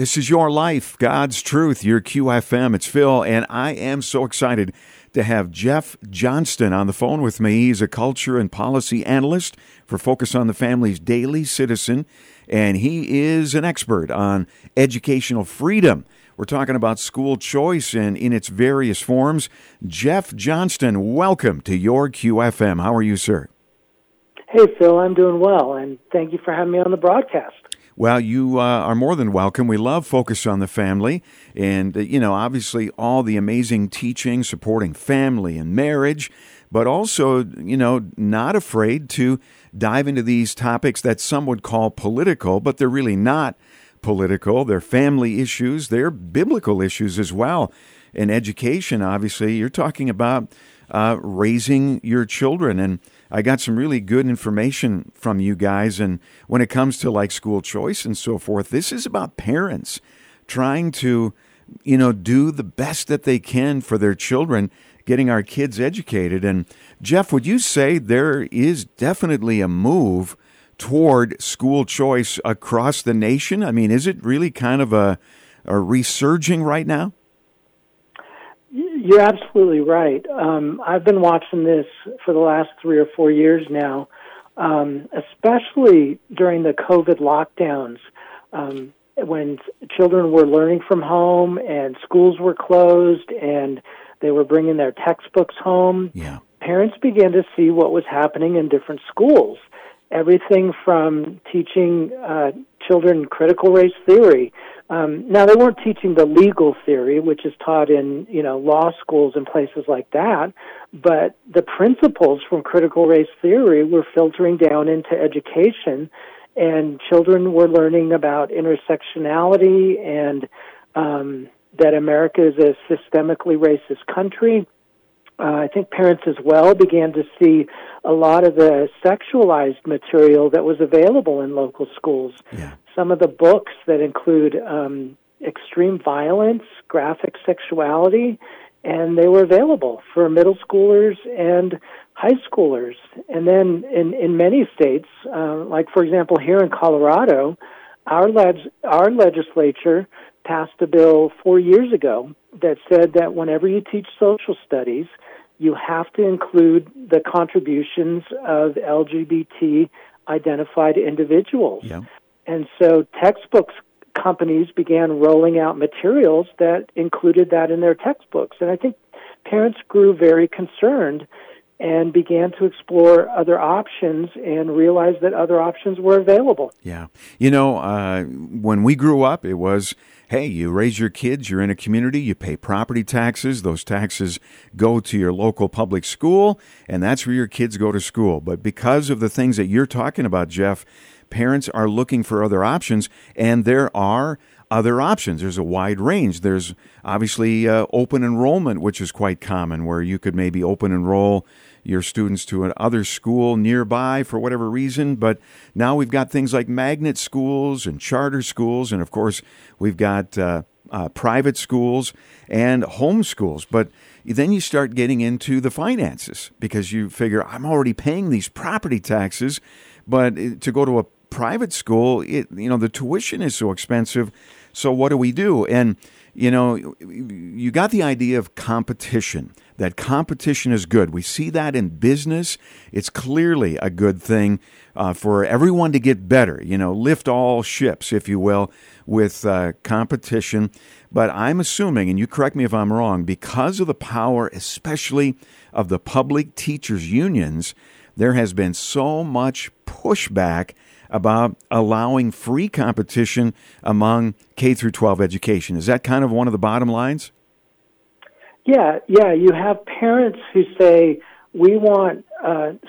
This is your life, God's truth, your QFM. It's Phil, and I am so excited to have Jeff Johnston on the phone with me. He's a culture and policy analyst for Focus on the Family's Daily Citizen, and he is an expert on educational freedom. We're talking about school choice and in its various forms. Jeff Johnston, welcome to your QFM. How are you, sir? Hey, Phil, I'm doing well, and thank you for having me on the broadcast. Well, you are more than welcome. We love Focus on the Family. And, obviously all the amazing teaching supporting family and marriage, but also, not afraid to dive into these topics that some would call political, but they're really not political. They're family issues. They're biblical issues as well. And education, obviously, you're talking about raising your children. And I got some really good information from you guys. And when it comes to school choice and so forth, this is about parents trying to, do the best that they can for their children, getting our kids educated. And Jeff, would you say there is definitely a move toward school choice across the nation? I mean, is it really kind of a resurging right now? You're absolutely right. I've been watching this for the last 3 or 4 years now, especially during the COVID lockdowns, when children were learning from home and schools were closed and they were bringing their textbooks home. Yeah. Parents began to see what was happening in different schools, everything from teaching children critical race theory. Now, they weren't teaching the legal theory, which is taught in, law schools and places like that, but the principles from critical race theory were filtering down into education, and children were learning about intersectionality and that America is a systemically racist country. I think parents as well began to see a lot of the sexualized material that was available in local schools. Yeah. Some of the books that include extreme violence, graphic sexuality, and they were available for middle schoolers and high schoolers. And then in many states, for example, here in Colorado, our legislature passed a bill 4 years ago that said that whenever you teach social studies, you have to include the contributions of LGBT-identified individuals. Yeah. And so textbooks companies began rolling out materials that included that in their textbooks. And I think parents grew very concerned and began to explore other options and realized that other options were available. Yeah. When we grew up, it was, hey, you raise your kids, you're in a community, you pay property taxes, those taxes go to your local public school, and that's where your kids go to school. But because of the things that you're talking about, Jeff, parents are looking for other options, and there are other options. There's a wide range. There's obviously open enrollment, which is quite common, where you could maybe open enroll your students to another school nearby for whatever reason. But now we've got things like magnet schools and charter schools, and of course we've got private schools and home schools. But then you start getting into the finances, because you figure, I'm already paying these property taxes, but to go to a private school, the tuition is so expensive. So what do we do? And, you got the idea of competition, that competition is good. We see that in business. It's clearly a good thing for everyone to get better, lift all ships, if you will, with competition. But I'm assuming, and you correct me if I'm wrong, because of the power, especially of the public teachers unions, there has been so much pushback about allowing free competition among K through 12 education. Is that kind of one of the bottom lines? Yeah. You have parents who say, we want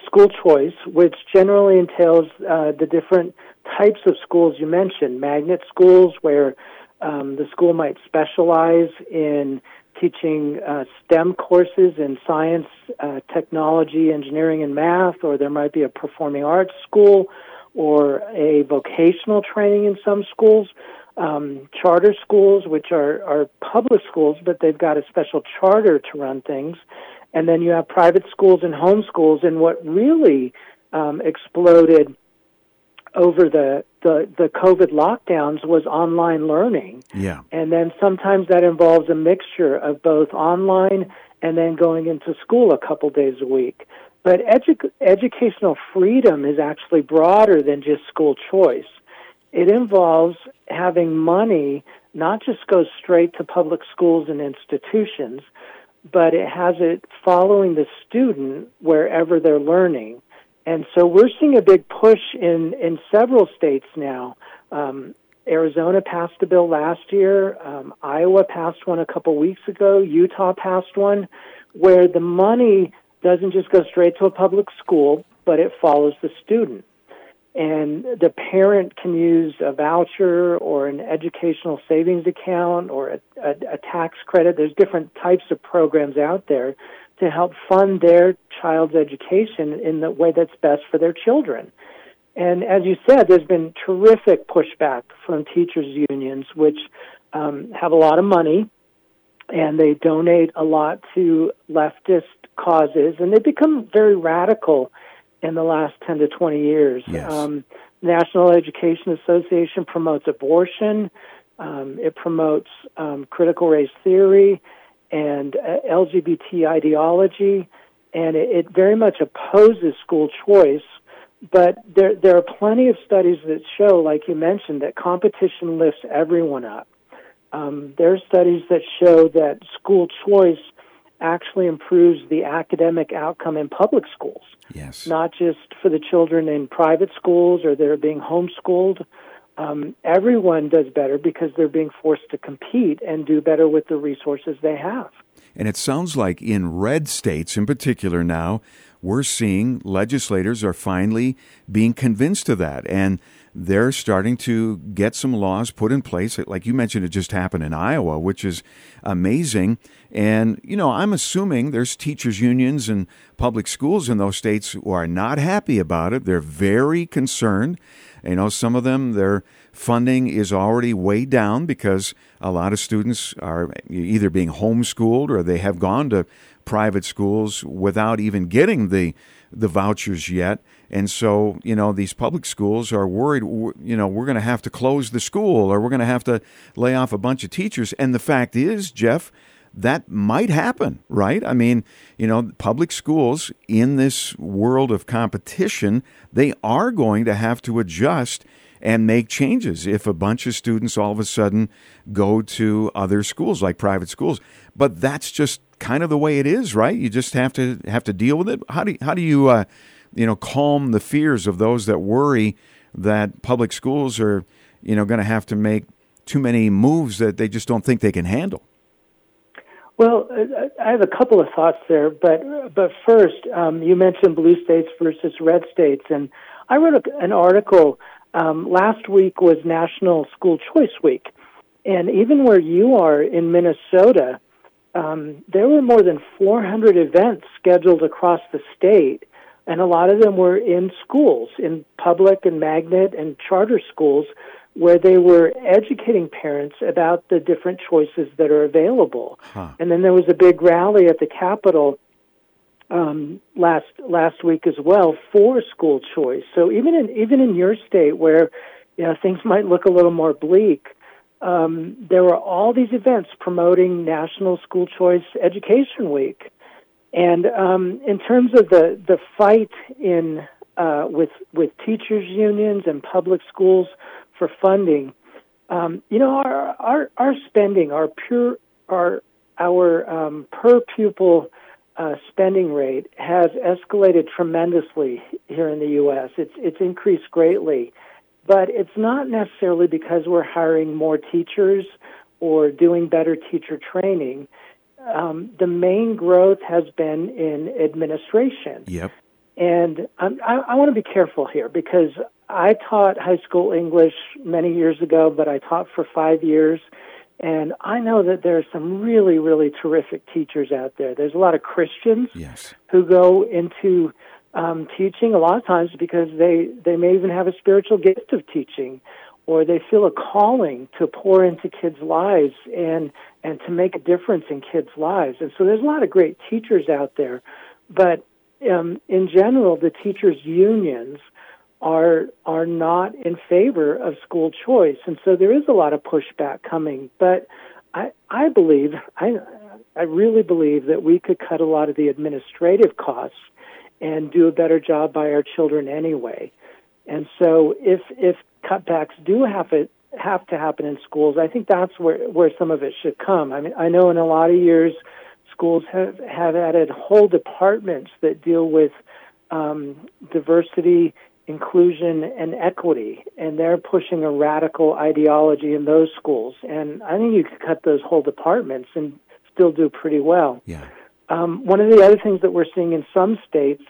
school choice, which generally entails the different types of schools you mentioned, magnet schools where the school might specialize in teaching STEM courses in science, technology, engineering, and math, or there might be a performing arts school or a vocational training in some schools, charter schools, which are public schools, but they've got a special charter to run things. And then you have private schools and home schools. And what really exploded over the COVID lockdowns was online learning. Yeah. And then sometimes that involves a mixture of both online and then going into school a couple days a week. But educational freedom is actually broader than just school choice. It involves having money not just go straight to public schools and institutions, but it has it following the student wherever they're learning. And so we're seeing a big push in several states now. Arizona passed a bill last year. Iowa passed one a couple weeks ago. Utah passed one where the money doesn't just go straight to a public school, but it follows the student. And the parent can use a voucher or an educational savings account or a tax credit. There's different types of programs out there to help fund their child's education in the way that's best for their children. And as you said, there's been terrific pushback from teachers' unions, which have a lot of money, and they donate a lot to leftist causes, and they've become very radical in the last 10 to 20 years. Yes. National Education Association promotes abortion. It promotes critical race theory and LGBT ideology, and it very much opposes school choice. But there are plenty of studies that show, like you mentioned, that competition lifts everyone up. There are studies that show that school choice actually improves the academic outcome in public schools. Yes. Not just for the children in private schools or they're being homeschooled. Everyone does better because they're being forced to compete and do better with the resources they have. And it sounds like in red states in particular now, we're seeing legislators are finally being convinced of that. And they're starting to get some laws put in place. Like you mentioned, it just happened in Iowa, which is amazing. And, you know, I'm assuming there's teachers' unions and public schools in those states who are not happy about it. They're very concerned. You know, some of them, their funding is already way down because a lot of students are either being homeschooled or they have gone to private schools without even getting the vouchers yet. And so, you know, these public schools are worried, you know, we're going to have to close the school or we're going to have to lay off a bunch of teachers. And the fact is, Jeff, that might happen, right? I mean, you know, public schools in this world of competition, they are going to have to adjust and make changes if a bunch of students all of a sudden go to other schools like private schools. But that's just kind of the way it is, right? You just have to deal with it. How do you you know, calm the fears of those that worry that public schools are, you know, going to have to make too many moves that they just don't think they can handle? Well, I have a couple of thoughts there, but first, you mentioned blue states versus red states, and I wrote an article. Last week was National School Choice Week, and even where you are in Minnesota, there were more than 400 events scheduled across the state, and a lot of them were in schools, in public and magnet and charter schools, where they were educating parents about the different choices that are available. Huh. And then there was a big rally at the Capitol last week as well for school choice. So even in your state where, you know, things might look a little more bleak, there were all these events promoting National School Choice Education Week. And in terms of the fight in with teachers unions and public schools for funding, you know, our spending, our per pupil spending rate has escalated tremendously here in the U.S. It's increased greatly, but it's not necessarily because we're hiring more teachers or doing better teacher training. The main growth has been in administration. Yep. And I want to be careful here because I taught high school English many years ago, but I taught for 5 years. And I know that there are some really, really terrific teachers out there. There's a lot of Christians yes. who go into teaching a lot of times because they may even have a spiritual gift of teaching, or they feel a calling to pour into kids' lives and to make a difference in kids' lives. And so there's a lot of great teachers out there. But in general, the teachers' unions are not in favor of school choice. And so there is a lot of pushback coming. But I really believe that we could cut a lot of the administrative costs and do a better job by our children anyway. And so if cutbacks do have to happen in schools, I think that's where some of it should come. I mean, I know in a lot of years, schools have added whole departments that deal with diversity, inclusion, and equity, and they're pushing a radical ideology in those schools. And I think you could cut those whole departments and still do pretty well. Yeah. One of the other things that we're seeing in some states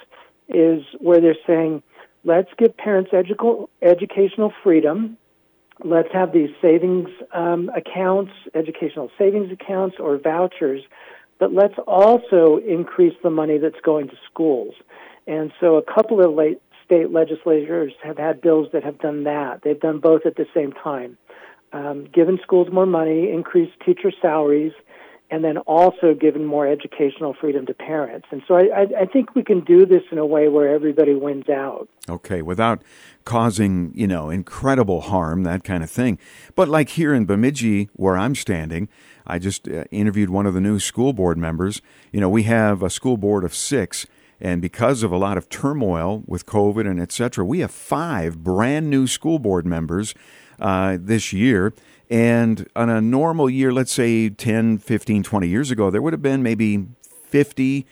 is where they're saying, let's give parents educational freedom. Let's have these savings accounts, educational savings accounts or vouchers, but let's also increase the money that's going to schools. And so a couple of state legislators have had bills that have done that. They've done both at the same time, given schools more money, increased teacher salaries, and then also given more educational freedom to parents. And so I think we can do this in a way where everybody wins out. Okay, without causing, incredible harm, that kind of thing. But like here in Bemidji, where I'm standing, I just interviewed one of the new school board members. We have a school board of 6, and because of a lot of turmoil with COVID and et cetera, we have 5 brand new school board members this year. And on a normal year, let's say 10, 15, 20 years ago, there would have been maybe 50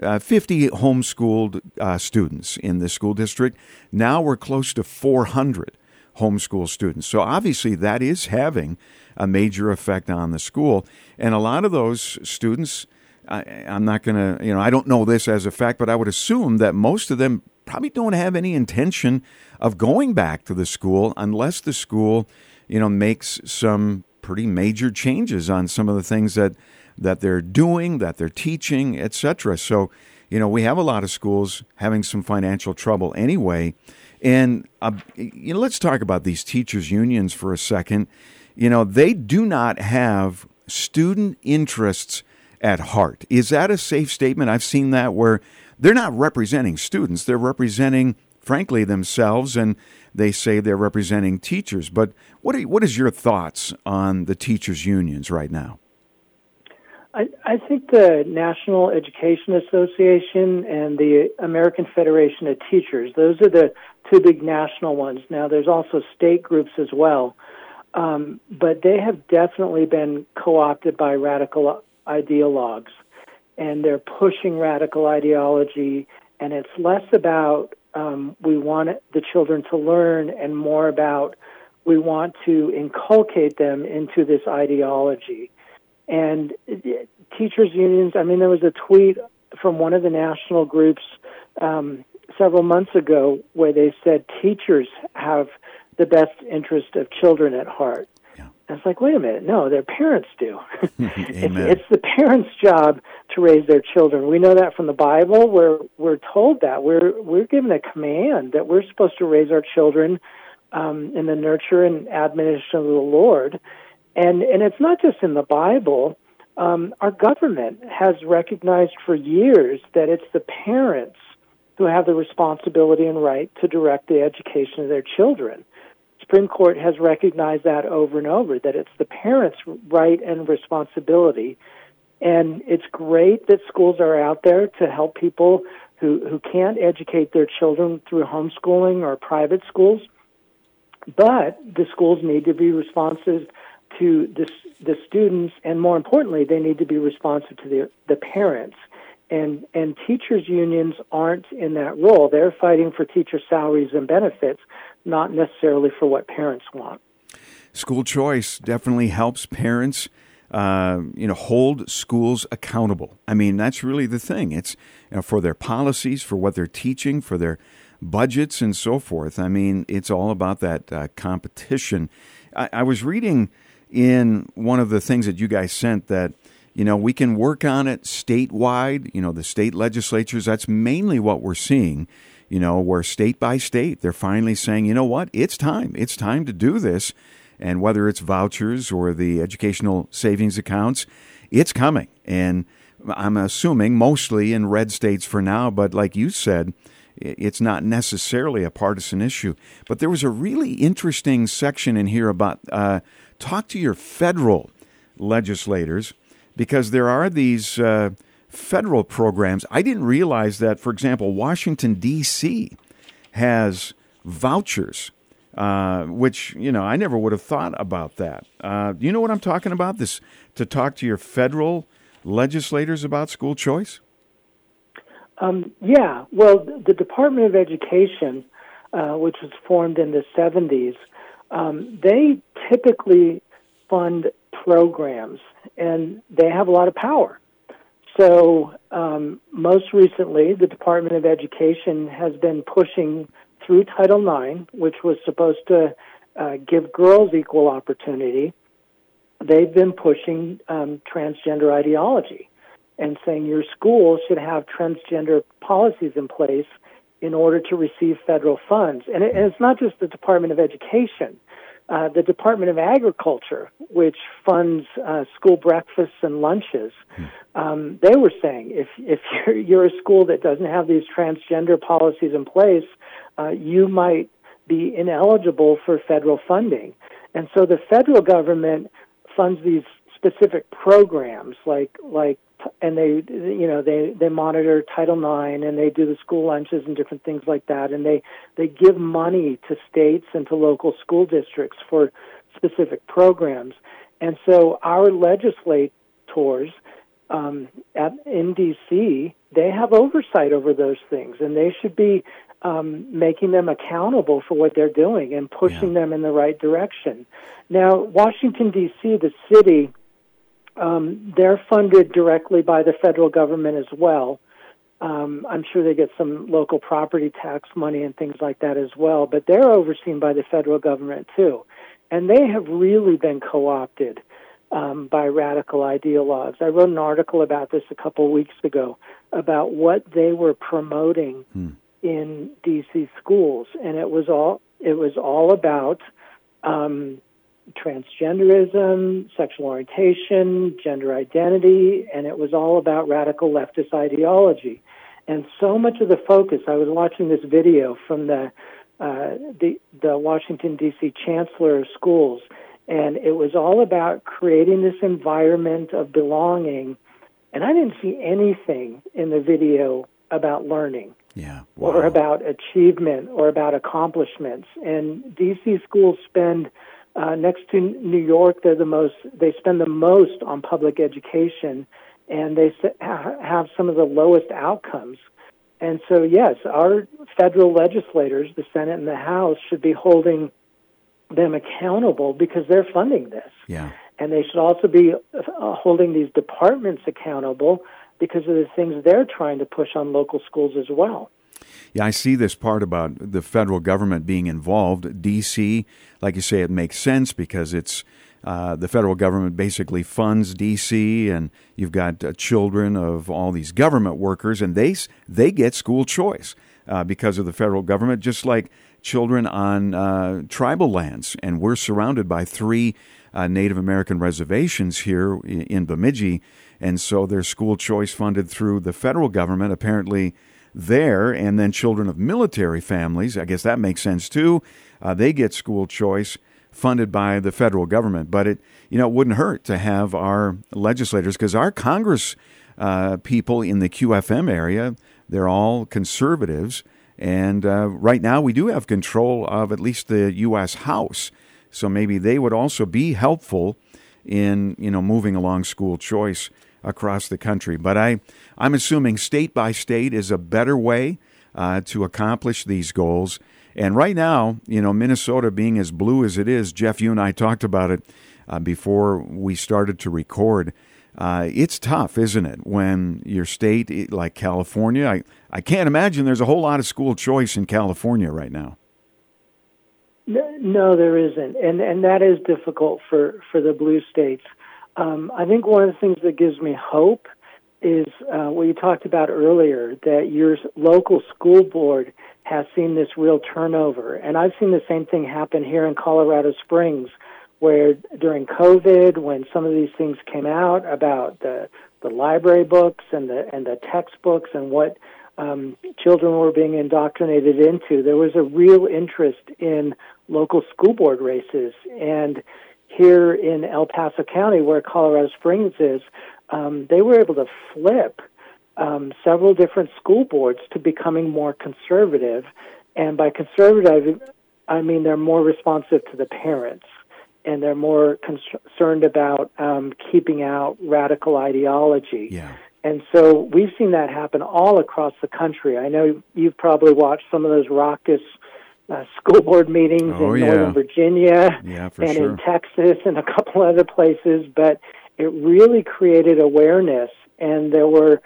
homeschooled students in this school district. Now we're close to 400 homeschool students. So obviously that is having a major effect on the school. And a lot of those students, I'm not going to, I don't know this as a fact, but I would assume that most of them probably don't have any intention of going back to the school unless the school makes some pretty major changes on some of the things that they're doing, that they're teaching, et cetera. So, we have a lot of schools having some financial trouble anyway. And, let's talk about these teachers' unions for a second. They do not have student interests at heart. Is that a safe statement? I've seen that where they're not representing students. They're representing, frankly, themselves, and they say they're representing teachers. But what is your thoughts on the teachers' unions right now? I think the National Education Association and the American Federation of Teachers, those are the two big national ones. Now, there's also state groups as well. But they have definitely been co-opted by radical ideologues, and they're pushing radical ideology, and it's less about we want the children to learn, and more about we want to inculcate them into this ideology. And teachers' unions, there was a tweet from one of the national groups several months ago where they said teachers have the best interest of children at heart. Yeah. And it's like, wait a minute, no, their parents do. It's the parents' job to raise their children. We know that from the Bible, where we're told that. We're given a command that we're supposed to raise our children in the nurture and admonition of the Lord. And it's not just in the Bible. Our government has recognized for years that it's the parents who have the responsibility and right to direct the education of their children. Supreme Court has recognized that over and over, that it's the parents' right and responsibility. And it's great that schools are out there to help people who can't educate their children through homeschooling or private schools. But the schools need to be responsive to the students, and more importantly, they need to be responsive to the parents. And teachers' unions aren't in that role. They're fighting for teacher salaries and benefits, not necessarily for what parents want. School choice definitely helps parents, hold schools accountable. That's really the thing. It's for their policies, for what they're teaching, for their budgets and so forth. It's all about that competition. I was reading in one of the things that you guys sent that we can work on it statewide, the state legislatures. That's mainly what we're seeing, where state by state, they're finally saying, you know what, it's time. It's time to do this. And whether it's vouchers or the educational savings accounts, it's coming. And I'm assuming mostly in red states for now. But like you said, it's not necessarily a partisan issue. But there was a really interesting section in here about talk to your federal legislators, because there are these federal programs. I didn't realize that, for example, Washington, D.C. has vouchers, which, you know, I never would have thought about that. Do you know what I'm talking about? This to talk to your federal legislators about school choice? Yeah. Well, the Department of Education, which was formed in the 70s, they typically fund programs, and they have a lot of power. So most recently, the Department of Education has been pushing through Title IX, which was supposed to give girls equal opportunity. They've been pushing transgender ideology and saying your school should have transgender policies in place in order to receive federal funds. And it's not just the Department of Education. The Department of Agriculture, which funds school breakfasts and lunches, they were saying if you're a school that doesn't have these transgender policies in place, you might be ineligible for federal funding. And so the federal government funds these specific programs, like, and they monitor Title IX, and they do the school lunches and different things like that, and they give money to states and to local school districts for specific programs. And so our legislators in D.C., they have oversight over those things, and they should be making them accountable for what they're doing and pushing them in the right direction. Now, Washington, D.C., the city, they're funded directly by the federal government as well. I'm sure they get some local property tax money and things like that as well, but they're overseen by the federal government too. And they have really been co-opted by radical ideologues. I wrote an article about this a couple of weeks ago about what they were promoting in D.C. schools, and it was all about transgenderism, sexual orientation, gender identity, and it was all about radical leftist ideology. And so much of the focus, I was watching this video from the Washington, D.C. Chancellor of Schools, and it was all about creating this environment of belonging, and I didn't see anything in the video about learning. Yeah. Wow. Or about achievement or about accomplishments. And D.C. schools spend, next to New York, they spend the most on public education, and they have some of the lowest outcomes. And so, yes, our federal legislators, the Senate and the House, should be holding them accountable because they're funding this. Yeah. And they should also be holding these departments accountable because of the things they're trying to push on local schools as well. Yeah, I see this part about the federal government being involved. D.C., like you say, it makes sense because it's the federal government basically funds D.C., and you've got children of all these government workers, and they get school choice because of the federal government, just like children on tribal lands. And we're surrounded by three Native American reservations here in Bemidji, and so there's school choice funded through the federal government, apparently, there, and then children of military families, I guess that makes sense too, they get school choice funded by the federal government. But it wouldn't hurt to have our legislators, because our Congress people in the QFM area, they're all conservatives, and right now we do have control of at least the U.S. House, so maybe they would also be helpful in moving along school choice across the country. But I'm assuming state by state is a better way to accomplish these goals. And right now, Minnesota being as blue as it is, Jeff, you and I talked about it before we started to record. It's tough, isn't it, when your state, like California, I can't imagine there's a whole lot of school choice in California right now. No, there isn't. And that is difficult for the blue states. I think one of the things that gives me hope is what you talked about earlier, that your local school board has seen this real turnover. And I've seen the same thing happen here in Colorado Springs, where during COVID, when some of these things came out about the library books and the textbooks and what children were being indoctrinated into. There was a real interest in local school board races. And here in El Paso County, where Colorado Springs is, they were able to flip several different school boards to becoming more conservative. And by conservative, I mean they're more responsive to the parents, and they're more concerned about keeping out radical ideology. Yeah. And so we've seen that happen all across the country. I know you've probably watched some of those raucous school board meetings in Northern Virginia in Texas and a couple other places, but it really created awareness, and there were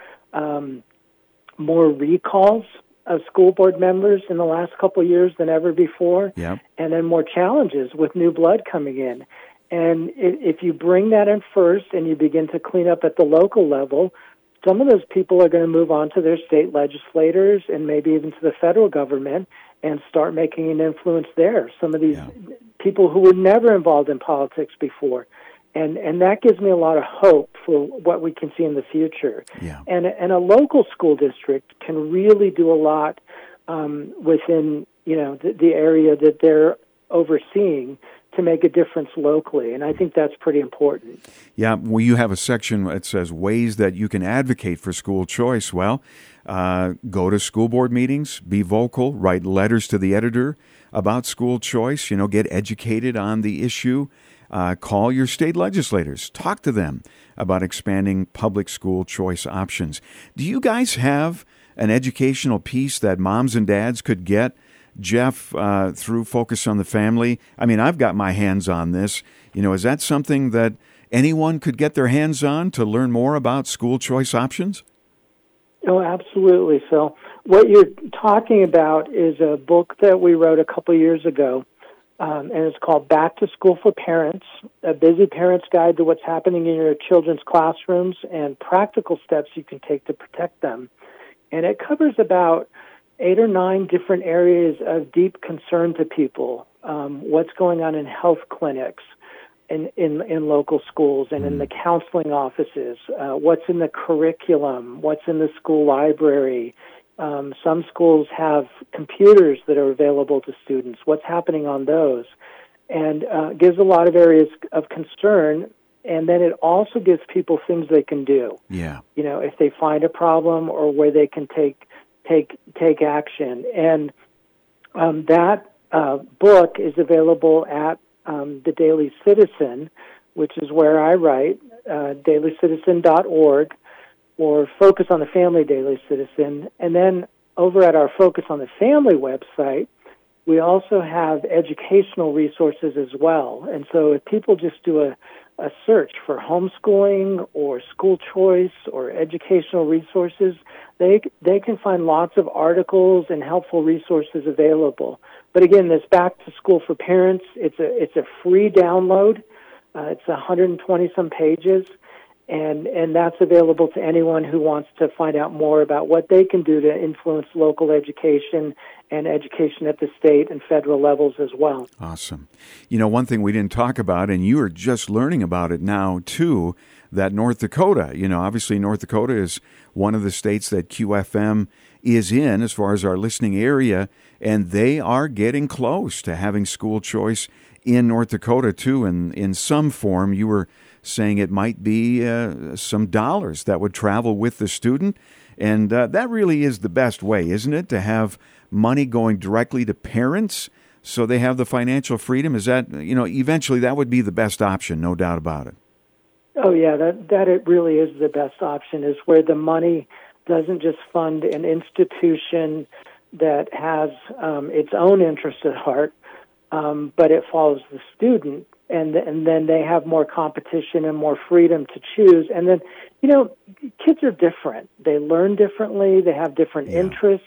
more recalls of school board members in the last couple of years than ever before, and then more challenges with new blood coming in. And if you bring that in first and you begin to clean up at the local level, some of those people are going to move on to their state legislators and maybe even to the federal government and start making an influence there. Some of these people who were never involved in politics before. And that gives me a lot of hope for what we can see in the future. Yeah. And a local school district can really do a lot within the area that they're overseeing to make a difference locally, and I think that's pretty important. Yeah, well, you have a section that says ways that you can advocate for school choice. Well, go to school board meetings, be vocal, write letters to the editor about school choice, get educated on the issue. Call your state legislators. Talk to them about expanding public school choice options. Do you guys have an educational piece that moms and dads could get, Jeff, through Focus on the Family? I mean, I've got my hands on this. Is that something that anyone could get their hands on to learn more about school choice options? Oh, absolutely, Phil. What you're talking about is a book that we wrote a couple years ago. And it's called Back to School for Parents, a busy parent's guide to what's happening in your children's classrooms and practical steps you can take to protect them. And it covers about 8 or 9 different areas of deep concern to people, what's going on in health clinics, in local schools and in the counseling offices, what's in the curriculum, what's in the school library. Some schools have computers that are available to students. What's happening on those? And gives a lot of areas of concern, and then it also gives people things they can do. Yeah. If they find a problem or where they can take action. And that book is available at the Daily Citizen, which is where I write, dailycitizen.org. Or Focus on the Family Daily Citizen. And then over at our Focus on the Family website, we also have educational resources as well. And so if people just do a search for homeschooling or school choice or educational resources, they can find lots of articles and helpful resources available. But again, this Back to School for Parents, it's a free download. It's 120-some pages. And that's available to anyone who wants to find out more about what they can do to influence local education and education at the state and federal levels as well. Awesome. One thing we didn't talk about, and you are just learning about it now, too, that North Dakota, obviously North Dakota is one of the states that QFM is in as far as our listening area, and they are getting close to having school choice in North Dakota, too, and in some form. You were saying it might be some dollars that would travel with the student. And that really is the best way, isn't it, to have money going directly to parents so they have the financial freedom? Is that, eventually that would be the best option, no doubt about it. Oh, yeah, that it really is the best option, is where the money doesn't just fund an institution that has its own interests at heart, but it follows the student. And then they have more competition and more freedom to choose. And then, kids are different. They learn differently. They have different interests.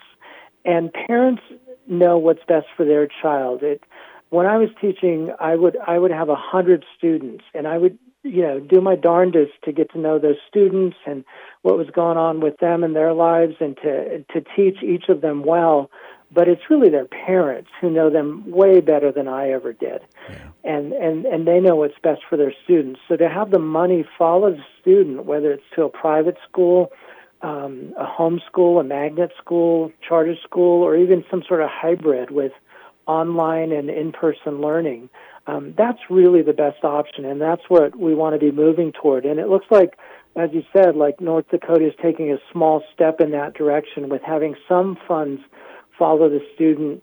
And parents know what's best for their child. When I was teaching, I would have 100 students, and I would do my darndest to get to know those students and what was going on with them in their lives, and to teach each of them well. But it's really their parents who know them way better than I ever did. Yeah. And they know what's best for their students. So to have the money follow the student, whether it's to a private school a homeschool, a magnet school, charter school, or even some sort of hybrid with online and in-person learning. That's really the best option, and that's what we want to be moving toward. And it looks like, as you said, like North Dakota is taking a small step in that direction with having some funds follow the student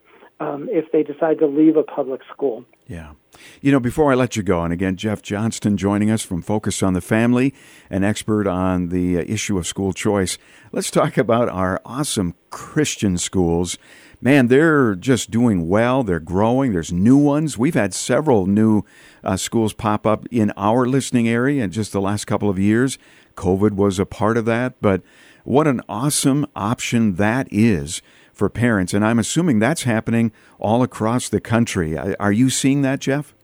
if they decide to leave a public school. Yeah. You know, before I let you go, and again, Jeff Johnston joining us from Focus on the Family, an expert on the issue of school choice, let's talk about our awesome Christian schools. Man, they're just doing well. They're growing. There's new ones. We've had several new schools pop up in our listening area in just the last couple of years. COVID was a part of that, but what an awesome option that is for parents, and I'm assuming that's happening all across the country. Are you seeing that, Jeff?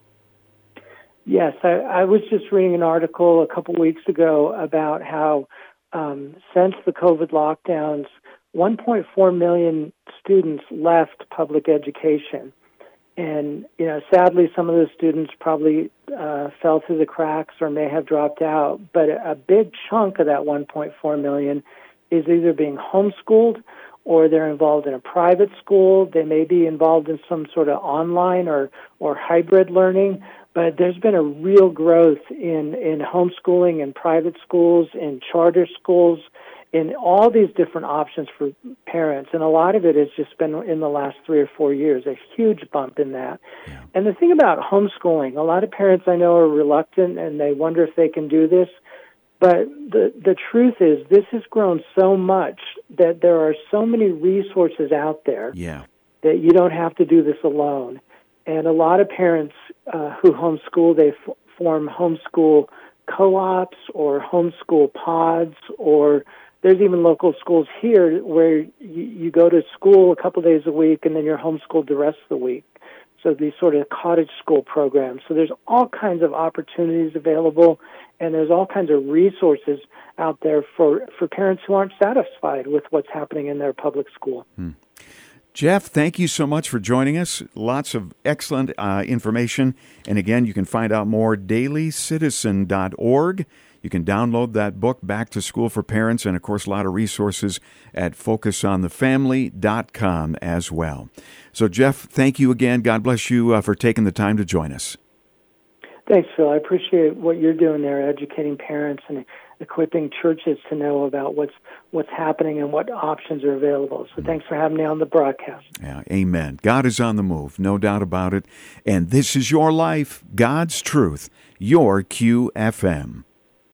Yes, I was just reading an article a couple weeks ago about how since the COVID lockdowns, 1.4 million students left public education. And, you know, sadly, some of those students probably fell through the cracks or may have dropped out, but a big chunk of that 1.4 million is either being homeschooled or they're involved in a private school. They may be involved in some sort of online or hybrid learning, but there's been a real growth in homeschooling and private schools, in charter schools, in all these different options for parents. And a lot of it has just been in the last 3 or 4 years, a huge bump in that. Yeah. And the thing about homeschooling, a lot of parents I know are reluctant and they wonder if they can do this. But the truth is this has grown so much that there are so many resources out there that you don't have to do this alone. And a lot of parents who homeschool, they form homeschool co-ops or homeschool pods, or there's even local schools here where you go to school a couple days a week and then you're homeschooled the rest of the week. So these sort of cottage school programs. So there's all kinds of opportunities available, and there's all kinds of resources out there for parents who aren't satisfied with what's happening in their public school. Jeff, thank you so much for joining us. Lots of excellent information. And again, you can find out more at dailycitizen.org. You can download that book, Back to School for Parents, and, of course, a lot of resources at focusonthefamily.com as well. So, Jeff, thank you again. God bless you for taking the time to join us. Thanks, Phil. I appreciate what you're doing there, educating parents and equipping churches to know about what's happening and what options are available. So thanks for having me on the broadcast. Yeah, amen. God is on the move, no doubt about it. And this is your life, God's truth, your QFM.